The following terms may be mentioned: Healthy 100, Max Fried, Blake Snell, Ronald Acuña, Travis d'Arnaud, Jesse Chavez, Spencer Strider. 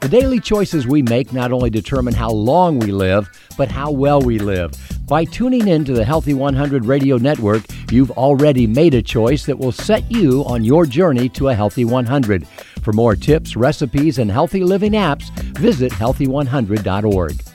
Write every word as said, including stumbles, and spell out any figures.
The daily choices we make not only determine how long we live, but how well we live. By tuning in to the Healthy one hundred radio network, you've already made a choice that will set you on your journey to a Healthy one hundred. For more tips, recipes, and healthy living apps, visit healthy one hundred dot org.